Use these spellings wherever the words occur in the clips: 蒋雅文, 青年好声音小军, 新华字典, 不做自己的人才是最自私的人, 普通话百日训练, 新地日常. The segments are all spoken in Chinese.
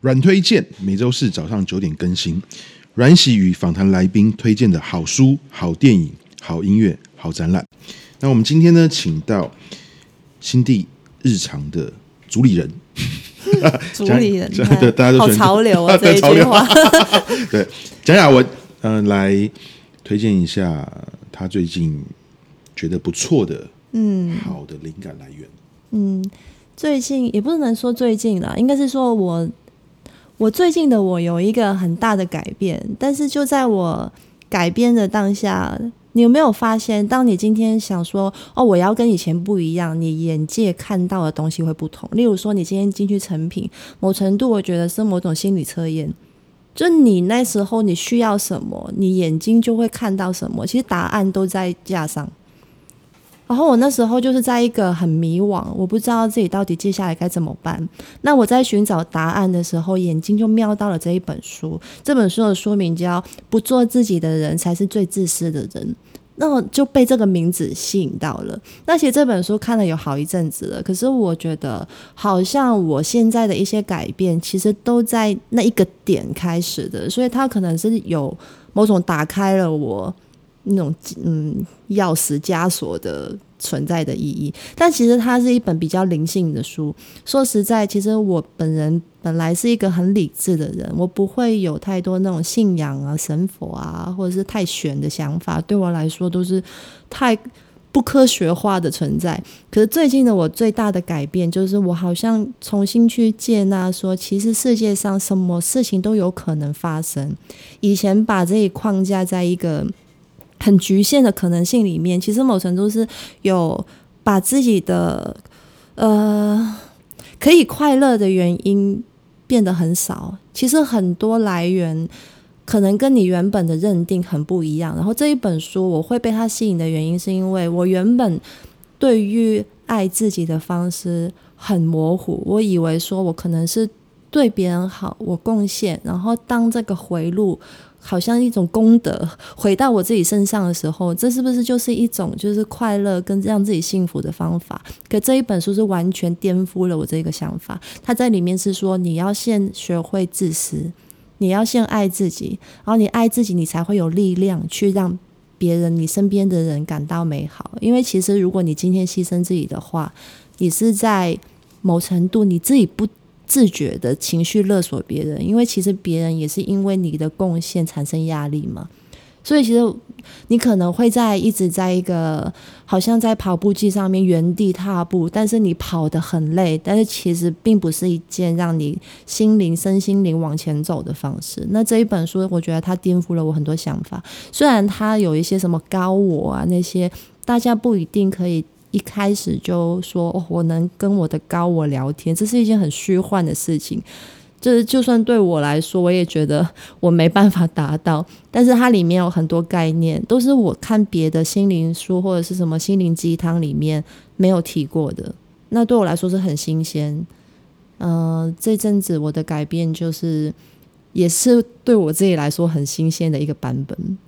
阮推荐每周四早上9点更新，阮喜与访谈来宾推荐的好书、好电影、好音乐、好展览。那我们今天呢，请到新地日常的主理人，主理人，对，大家都好潮流啊，这一句话。对，蒋雅文，来推荐一下他最近觉得不错的，好的灵感来源。最近也不能说最近啦，应该是说我最近的我有一个很大的改变，但是就在我改变的当下，你有没有发现，当你今天想说哦，我要跟以前不一样，你眼界看到的东西会不同。例如说你今天进去成品，某程度我觉得是某种心理测验，就你那时候你需要什么，你眼睛就会看到什么，其实答案都在架上。然后我那时候就是在一个很迷惘，我不知道自己到底接下来该怎么办。那我在寻找答案的时候，眼睛就瞄到了这一本书。这本书的书名叫《不做自己的人才是最自私的人》，那我就被这个名字吸引到了。那其实这本书看了有好一阵子了，可是我觉得好像我现在的一些改变其实都在那一个点开始的，所以它可能是有某种打开了我那种钥匙枷锁的存在的意义。但其实它是一本比较灵性的书。说实在，其实我本人本来是一个很理智的人，我不会有太多那种信仰啊、神佛啊，或者是太玄的想法，对我来说都是太不科学化的存在。可是最近的我最大的改变就是，我好像重新去接纳说，其实世界上什么事情都有可能发生。以前把自己框架在一个很局限的可能性里面，其实某程度是有把自己的可以快乐的原因变得很少。其实很多来源可能跟你原本的认定很不一样。然后这一本书我会被它吸引的原因，是因为我原本对于爱自己的方式很模糊，我以为说我可能是对别人好，我贡献，然后当这个回路好像一种功德回到我自己身上的时候，这是不是就是一种就是快乐跟让自己幸福的方法？可这一本书是完全颠覆了我这个想法。它在里面是说，你要先学会自私，你要先爱自己，然后你爱自己，你才会有力量去让别人，你身边的人感到美好。因为其实如果你今天牺牲自己的话，你是在某程度你自己不自觉的情绪勒索别人，因为其实别人也是因为你的贡献产生压力嘛。所以其实你可能会一直在一个好像在跑步机上面原地踏步，但是你跑得很累，但是其实并不是一件让你身心灵往前走的方式。那这一本书我觉得它颠覆了我很多想法，虽然它有一些什么高我啊那些，大家不一定可以一开始就说、哦、我能跟我的高我聊天，这是一件很虚幻的事情。就是就算对我来说，我也觉得我没办法达到。但是它里面有很多概念，都是我看别的心灵书或者是什么心灵鸡汤里面没有提过的，那对我来说是很新鲜。这阵子我的改变就是也是对我自己来说很新鲜的一个版本。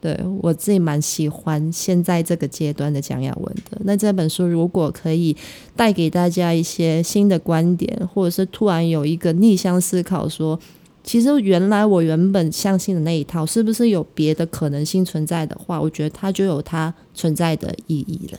对，我自己蛮喜欢现在这个阶段的蒋雅文的。那这本书如果可以带给大家一些新的观点，或者是突然有一个逆向思考说，其实原来我原本相信的那一套是不是有别的可能性存在的话，我觉得它就有它存在的意义了。